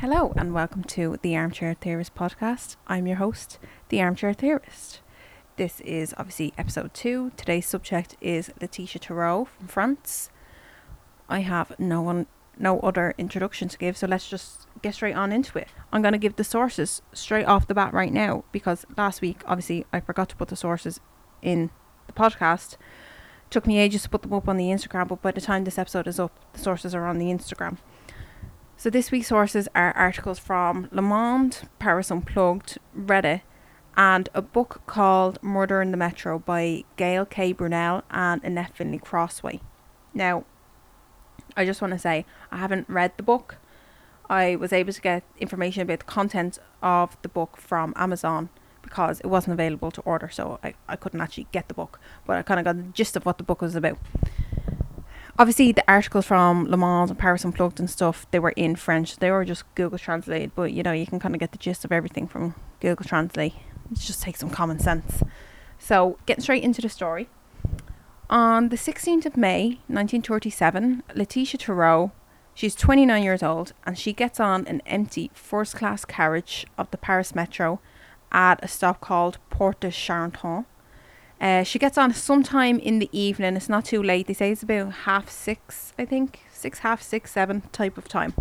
Hello and welcome to the Armchair Theorist podcast. I'm your host, the Armchair Theorist. This is obviously episode 2. Today's subject is Laetitia Toureaux from France. I have no other introduction to give, so let's just get straight on into it. I'm going to give the sources straight off the bat right now, because last week, obviously, I forgot to put the sources in the podcast. It took me ages to put them up on the Instagram, but by the time this episode is up, the sources are on the Instagram. So this week's sources are articles from Le Monde, Paris Unplugged, Reddit, and a book called Murder in the Metro by Gail K. Brunel and Annette Finley-Crossway. Now, I just want to say, I haven't read the book. I was able to get information about the content of the book from Amazon because it wasn't available to order, so I couldn't actually get the book. But I kind of got the gist of what the book was about. Obviously, the articles from Le Monde and Paris Unplugged and stuff, they were in French. They were just Google translated, but you know, you can kind of get the gist of everything from Google Translate. It just takes some common sense. So, getting straight into the story. On the 16th of May, 1937, Laetitia Toureaux, she's 29 years old, and she gets on an empty first-class carriage of the Paris Metro at a stop called Porte de Charenton. She gets on sometime in the evening. It's not too late. They say it's about 6:30, I think. 6:30, 7 type of time.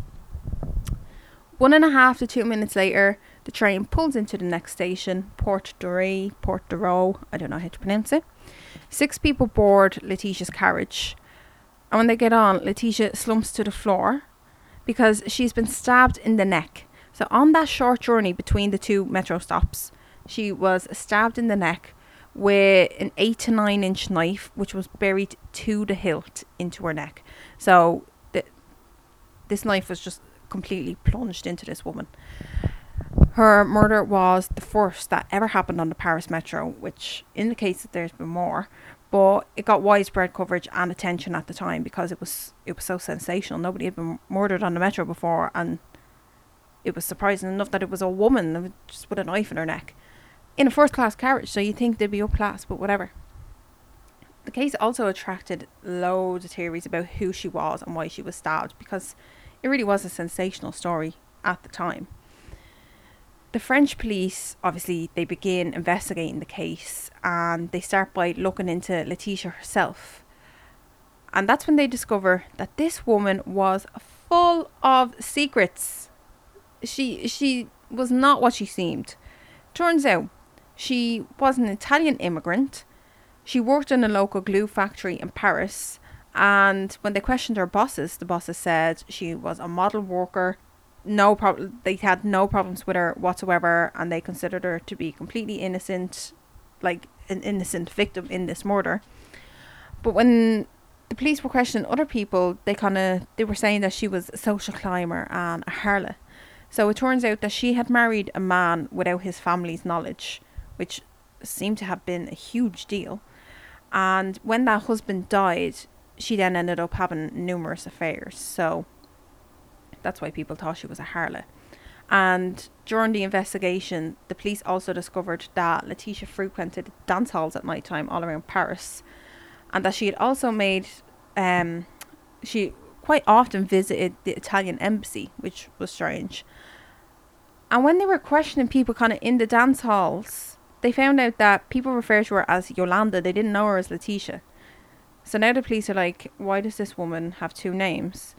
1.5 to 2 minutes later, the train pulls into the next station, Port-de-Rae, Port-de-Rae, I don't know how to pronounce it. 6 people board Laetitia's carriage. And when they get on, Laetitia slumps to the floor because she's been stabbed in the neck. So on that short journey between the two metro stops, she was stabbed in the neck with an 8 to 9 inch knife, which was buried to the hilt into her neck. So this knife was just completely plunged into this woman. Her murder was the first that ever happened on the Paris Metro, which indicates that there's been more, but it got widespread coverage and attention at the time because it was so sensational. Nobody had been murdered on the Metro before, and it was surprising enough that it was a woman just with a knife in her neck. In a first-class carriage, so you'd think they'd be upclassed, but whatever. The case also attracted loads of theories about who she was and why she was stabbed, because it really was a sensational story at the time. The French police, obviously, they begin investigating the case, and they start by looking into Laetitia herself. And that's when they discover that this woman was full of secrets. She was not what she seemed. Turns out, she was an Italian immigrant. She worked in a local glue factory in Paris, and when they questioned her bosses, the bosses said she was a model worker. They had no problems with her whatsoever, and they considered her to be completely innocent, like an innocent victim in this murder. But when the police were questioning other people, they were saying that she was a social climber and a harlot. So it turns out that she had married a man without his family's knowledge, which seemed to have been a huge deal. And when that husband died, she then ended up having numerous affairs. So that's why people thought she was a harlot. And during the investigation, the police also discovered that Laetitia frequented dance halls at night time all around Paris, and that she had also made she quite often visited the Italian embassy, which was strange. And when they were questioning people kind of in the dance halls, they found out that people referred to her as Yolanda. They didn't know her as Laetitia. So now the police are like, why does this woman have two names?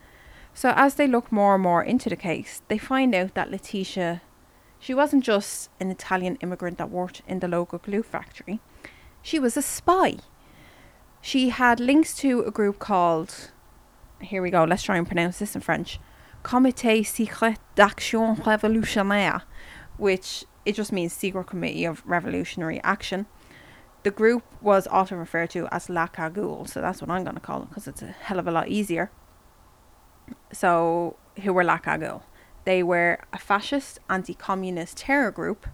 So as they look more and more into the case, they find out that Laetitia, she wasn't just an Italian immigrant that worked in the local glue factory. She was a spy. She had links to a group called, here we go, let's try and pronounce this in French, Comité Secret d'Action Revolutionnaire, which it just means Secret Committee of Revolutionary Action. The group was often referred to as La Cagoule, so that's what I'm going to call it because it's a hell of a lot easier. So, who were La Cagoule? They were a fascist, anti-communist terror group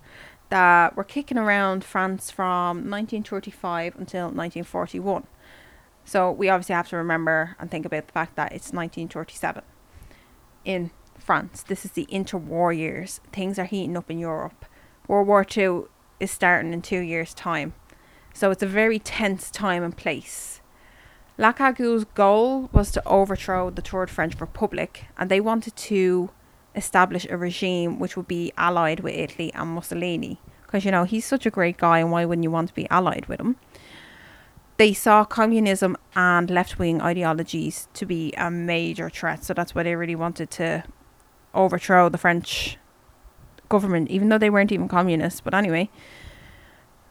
that were kicking around France from 1935 until 1941. So we obviously have to remember and think about the fact that it's 1937 in France. This is the interwar years. Things are heating up in Europe. World War II is starting in 2 years' time. So it's a very tense time and place. La Cagoule's goal was to overthrow the Third French Republic, and they wanted to establish a regime which would be allied with Italy and Mussolini. Because, you know, he's such a great guy, and why wouldn't you want to be allied with him? They saw communism and left-wing ideologies to be a major threat, so that's why they really wanted to overthrow the French government, even though they weren't even communists, but anyway.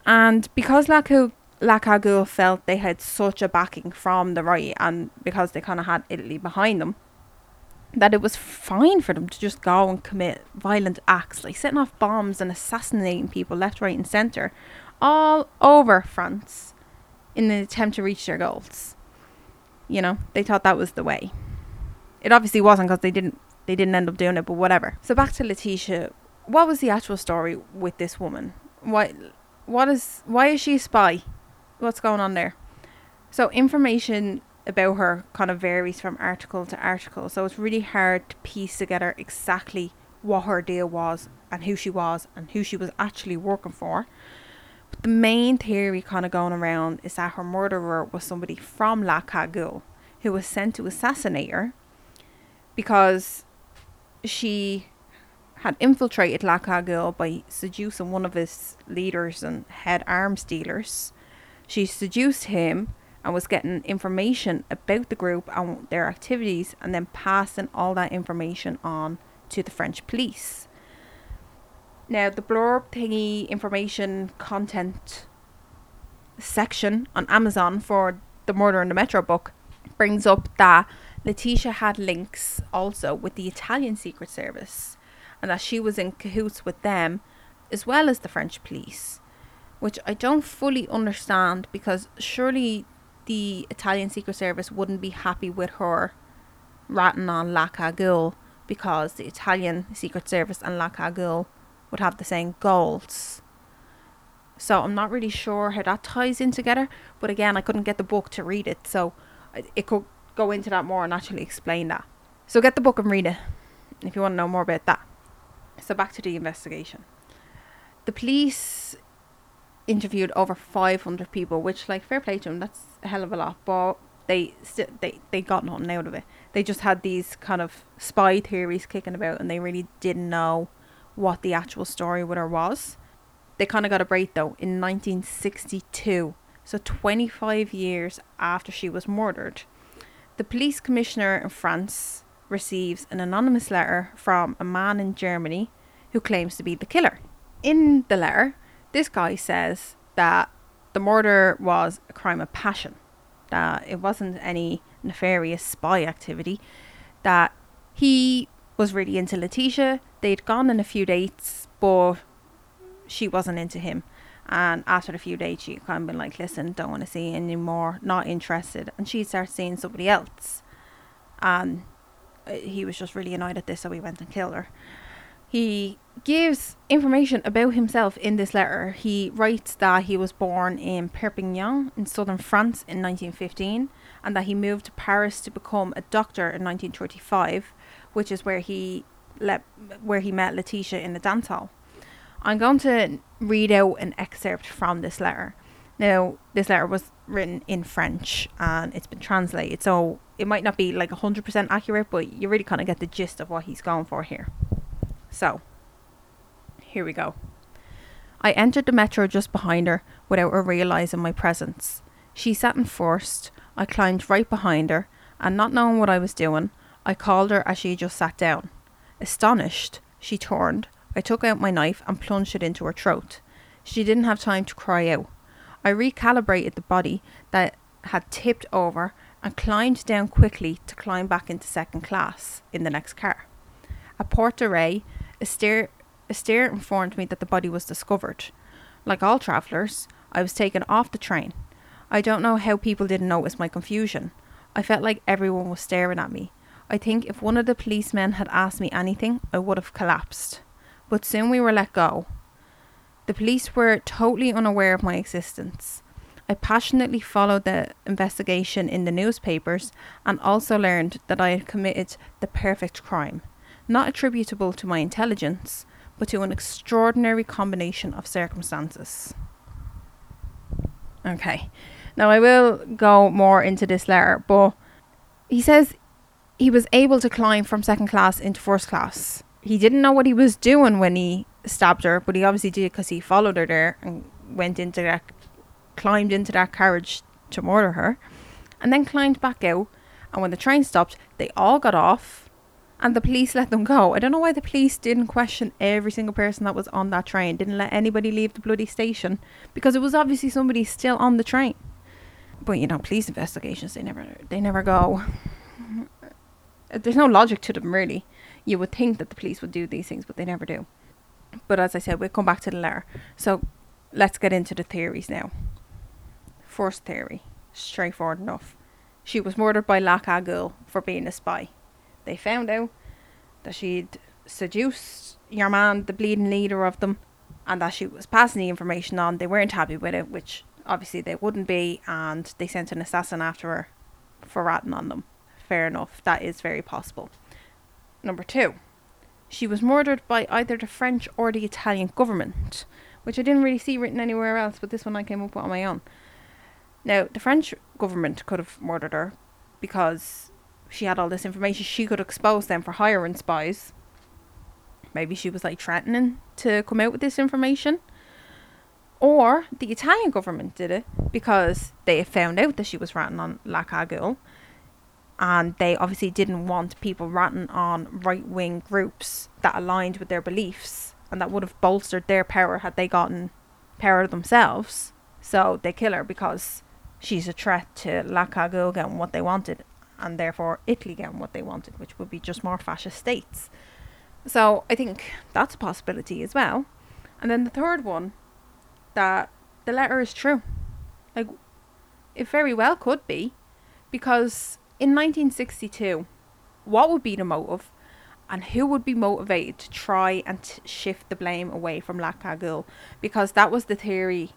And because La Cagoule felt they had such a backing from the right, and because they kind of had Italy behind them, that it was fine for them to just go and commit violent acts, like setting off bombs and assassinating people left, right and centre all over France in an attempt to reach their goals. You know, they thought that was the way. It obviously wasn't, because they didn't end up doing it, but whatever. So back to Laetitia. What was the actual story with this woman? Why is she a spy? What's going on there? So information about her kind of varies from article to article, so it's really hard to piece together exactly what her deal was and who she was and who she was actually working for. But the main theory kind of going around is that her murderer was somebody from La Cagoule who was sent to assassinate her because she had infiltrated La Cagoule by seducing one of his leaders and head arms dealers. She seduced him and was getting information about the group and their activities, and then passing all that information on to the French police. Now, the blurb thingy information content section on Amazon for the Murder in the Metro book brings up that Laetitia had links also with the Italian Secret Service, and that she was in cahoots with them as well as the French police, which I don't fully understand, because surely the Italian Secret Service wouldn't be happy with her ratting on La Cagoule, because the Italian Secret Service and La Cagoule would have the same goals. So I'm not really sure how that ties in together, but again, I couldn't get the book to read it, so it could go into that more and actually explain that. So get the book and read it if you want to know more about that. So back to the investigation. The police interviewed over 500 people, which, like, fair play to them, that's a hell of a lot, but they got nothing out of it. They just had these kind of spy theories kicking about, and they really didn't know what the actual story with her was. They kind of got a break though in 1962, so 25 years after she was murdered. The police commissioner in France receives an anonymous letter from a man in Germany who claims to be the killer. In the letter, this guy says that the murder was a crime of passion, that it wasn't any nefarious spy activity, that he was really into Laetitia. They'd gone on a few dates, but she wasn't into him. And after the few dates, she'd kind of been like, listen, don't want to see anymore, not interested. And she'd start seeing somebody else. And he was just really annoyed at this, so he went and killed her. He gives information about himself in this letter. He writes that he was born in Perpignan in southern France in 1915, and that he moved to Paris to become a doctor in 1935, which is where he met Laetitia in the dance hall. I'm going to read out an excerpt from this letter. Now, this letter was written in French and it's been translated, so it might not be like 100% accurate, but you really kind of get the gist of what he's going for here. So, here we go. I entered the metro just behind her without her realising my presence. She sat in first, I climbed right behind her, and not knowing what I was doing, I called her as she just sat down. Astonished, she turned, I took out my knife and plunged it into her throat. She didn't have time to cry out. I recalibrated the body that had tipped over and climbed down quickly to climb back into second class in the next car. At Port-de-Rae, a stare informed me that the body was discovered. Like all travellers, I was taken off the train. I don't know how people didn't notice my confusion. I felt like everyone was staring at me. I think if one of the policemen had asked me anything, I would have collapsed. But soon we were let go. The police were totally unaware of my existence. I passionately followed the investigation in the newspapers and also learned that I had committed the perfect crime. Not attributable to my intelligence, but to an extraordinary combination of circumstances. Okay, now I will go more into this letter, but he says he was able to climb from second class into first class. he didn't know what he was doing when he stabbed her, but he obviously did because he followed her there and climbed into that carriage to murder her, and then climbed back out. And when the train stopped, they all got off and the police let them go. I don't know why the police didn't question every single person that was on that train, didn't let anybody leave the bloody station, because it was obviously somebody still on the train. But you know, police investigations, they never go. There's no logic to them, really. You would think that the police would do these things, but they never do. But as I said, we'll come back to the letter. So let's get into the theories now. First theory, straightforward enough. She was murdered by La Cagoule for being a spy. They found out that she'd seduced Yarmann, the bleeding leader of them, and that she was passing the information on. They weren't happy with it, which obviously they wouldn't be, and they sent an assassin after her for ratting on them. Fair enough, that is very possible. Number two, she was murdered by either the French or the Italian government, which I didn't really see written anywhere else, but this one I came up with on my own. Now, the French government could have murdered her because she had all this information. She could expose them for hiring spies. Maybe she was like threatening to come out with this information. Or the Italian government did it because they found out that she was ratting on La Cagoule, and they obviously didn't want people ratting on right-wing groups that aligned with their beliefs, and that would have bolstered their power had they gotten power themselves. So they kill her because she's a threat to La Cagoule getting what they wanted, and therefore Italy getting what they wanted, which would be just more fascist states. So I think that's a possibility as well. And then the third one, that the letter is true. Like, it very well could be, because in 1962, what would be the motive and who would be motivated to try and shift the blame away from La Cagoule? Because that was the theory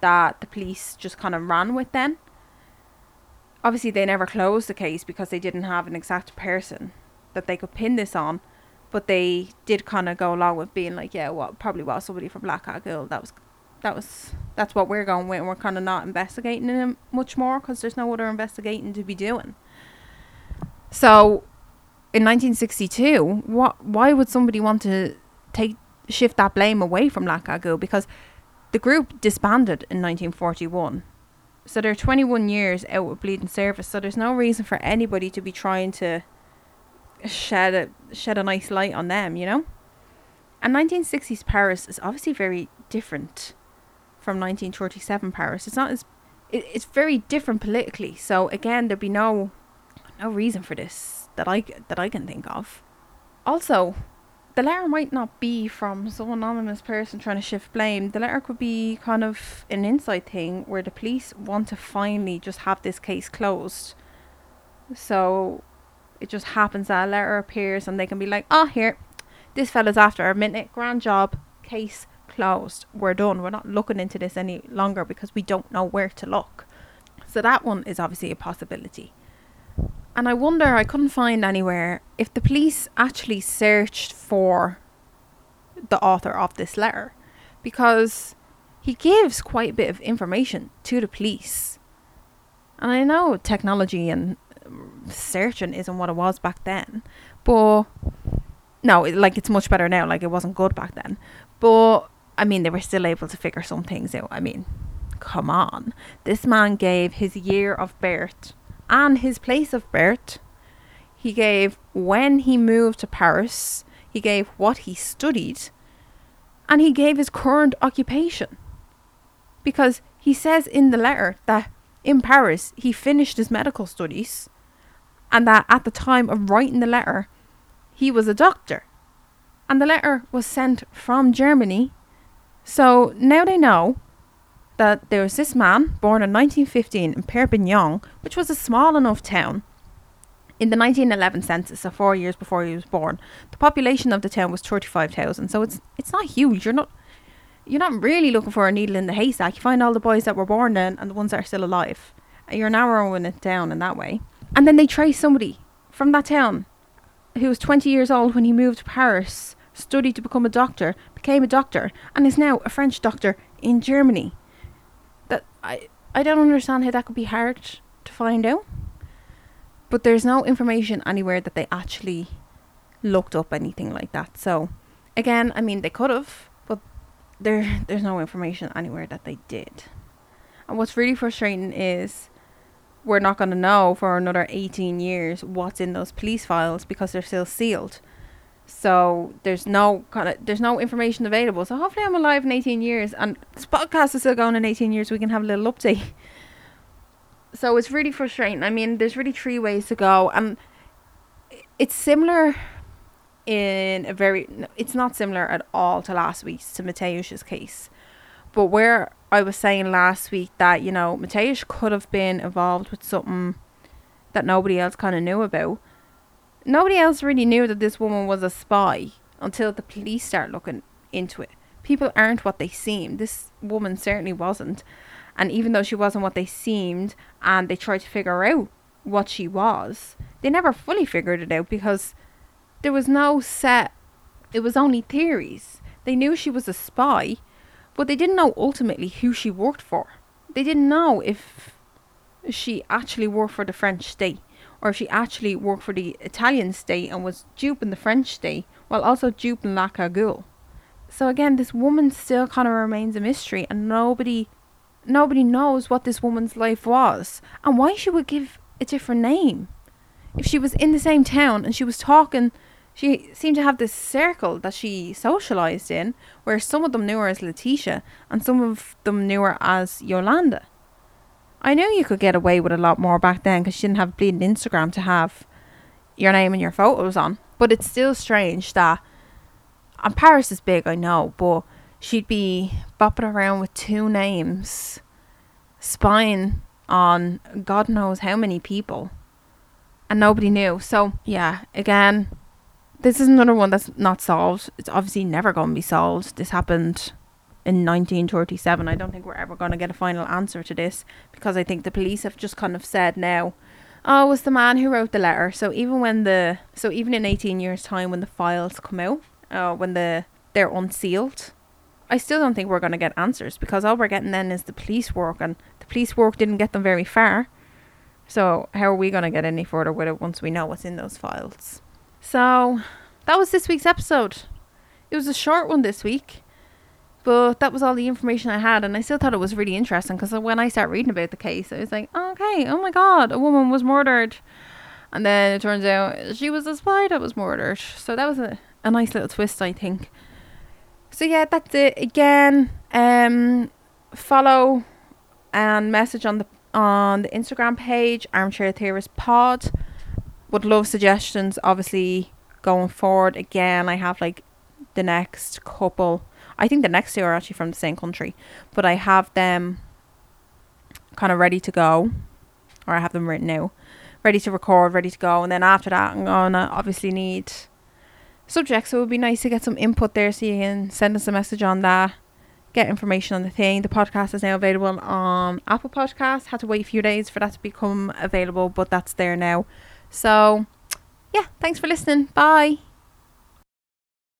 that the police just kind of ran with then. Obviously, they never closed the case because they didn't have an exact person that they could pin this on. But they did kind of go along with being like, yeah, well, probably was somebody from La Cagoule. That's what we're going with, and we're kind of not investigating him much more because there's no other investigating to be doing. So in 1962, why would somebody want to shift that blame away from La Cagoule? Because the group disbanded in 1941, so they're 21 years out of bleeding service, so there's no reason for anybody to be trying to shed a nice light on them, you know. And 1960s Paris is obviously very different from 1937 Paris. It's very different politically, so again there'd be no reason for this that I can think of. Also, the letter might not be from some anonymous person trying to shift blame. The letter could be kind of an inside thing where the police want to finally just have this case closed. So it just happens that a letter appears and they can be like, oh, here, this fella's after a minute, grand job, case closed, we're done, we're not looking into this any longer because we don't know where to look. So that one is obviously a possibility. And I wonder, I couldn't find anywhere if the police actually searched for the author of this letter, because he gives quite a bit of information to the police. And I know technology and searching isn't what it was back then, but no, like, it's much better now. Like, it wasn't good back then, but I mean, they were still able to figure some things out. I mean, come on, this man gave his year of birth and his place of birth. He gave when he moved to Paris, he gave what he studied, and he gave his current occupation, because he says in the letter that in Paris he finished his medical studies, and that at the time of writing the letter he was a doctor, and the letter was sent from Germany. So now they know that there was this man born in 1915 in Perpignan, which was a small enough town in the 1911 census, so 4 years before he was born. The population of the town was 35,000, so it's not huge. You're not really looking for a needle in the haystack. You find all the boys that were born then and the ones that are still alive. You're narrowing it down in that way. And then they trace somebody from that town who was 20 years old when he moved to Paris, studied to become a doctor, became a doctor, and is now a French doctor in Germany. I don't understand how that could be hard to find out. But there's no information anywhere that they actually looked up anything like that. So again, I mean, they could have, but there's no information anywhere that they did. And what's really frustrating is we're not going to know for another 18 years what's in those police files because they're still sealed. So there's no information available. So hopefully I'm alive in 18 years and this podcast is still going in 18 years. We can have a little update. So it's really frustrating. I mean, there's really three ways to go. And it's similar it's not similar at all to last week's, to Mateusz's case. But where I was saying last week that, you know, Mateusz could have been involved with something that nobody else kind of knew about. Nobody else really knew that this woman was a spy until the police start looking into it. People aren't what they seem. This woman certainly wasn't. And even though she wasn't what they seemed and they tried to figure out what she was, they never fully figured it out because there was no set. It was only theories. They knew she was a spy, but they didn't know ultimately who she worked for. They didn't know if she actually worked for the French state or if she actually worked for the Italian state and was duping the French state while also duping La Cagoule. So again, this woman still kind of remains a mystery and nobody knows what this woman's life was and why she would give a different name. If she was in the same town and she was talking, she seemed to have this circle that she socialised in, where some of them knew her as Laetitia and some of them knew her as Yolanda. I knew you could get away with a lot more back then because she didn't have bleeding Instagram to have your name and your photos on. But it's still strange that, and Paris is big, I know, but she'd be bopping around with two names, spying on God knows how many people, and nobody knew. So yeah, again, this is another one that's not solved. It's obviously never going to be solved. This happened in 1937. I don't think we're ever going to get a final answer to this because I think the police have just kind of said now, oh, it's the man who wrote the letter. So even in 18 years' time, when the files come out, they're unsealed, I still don't think we're going to get answers because all we're getting then is the police work, and the police work didn't get them very far. So how are we going to get any further with it once we know what's in those files? So that was this week's episode. It was a short one this week, but that was all the information I had, and I still thought it was really interesting because when I started reading about the case, I was like, oh my god, a woman was murdered, and then it turns out she was a spy that was murdered. So that was a nice little twist, I think. So yeah, that's it. Again, follow and message on the Instagram page, Armchair Theorist Pod. Would love suggestions, obviously, going forward. Again, I have like the next couple. I think the next two are actually from the same country, but I have them kind of ready to go, or I have them written out, ready to record, ready to go. And then after that, I'm gonna obviously need subjects, so it would be nice to get some input there, so you can send us a message on that, get information on the thing. The podcast is now available on Apple Podcasts. Had to wait a few days for that to become available, but that's there now. So yeah, thanks for listening. Bye.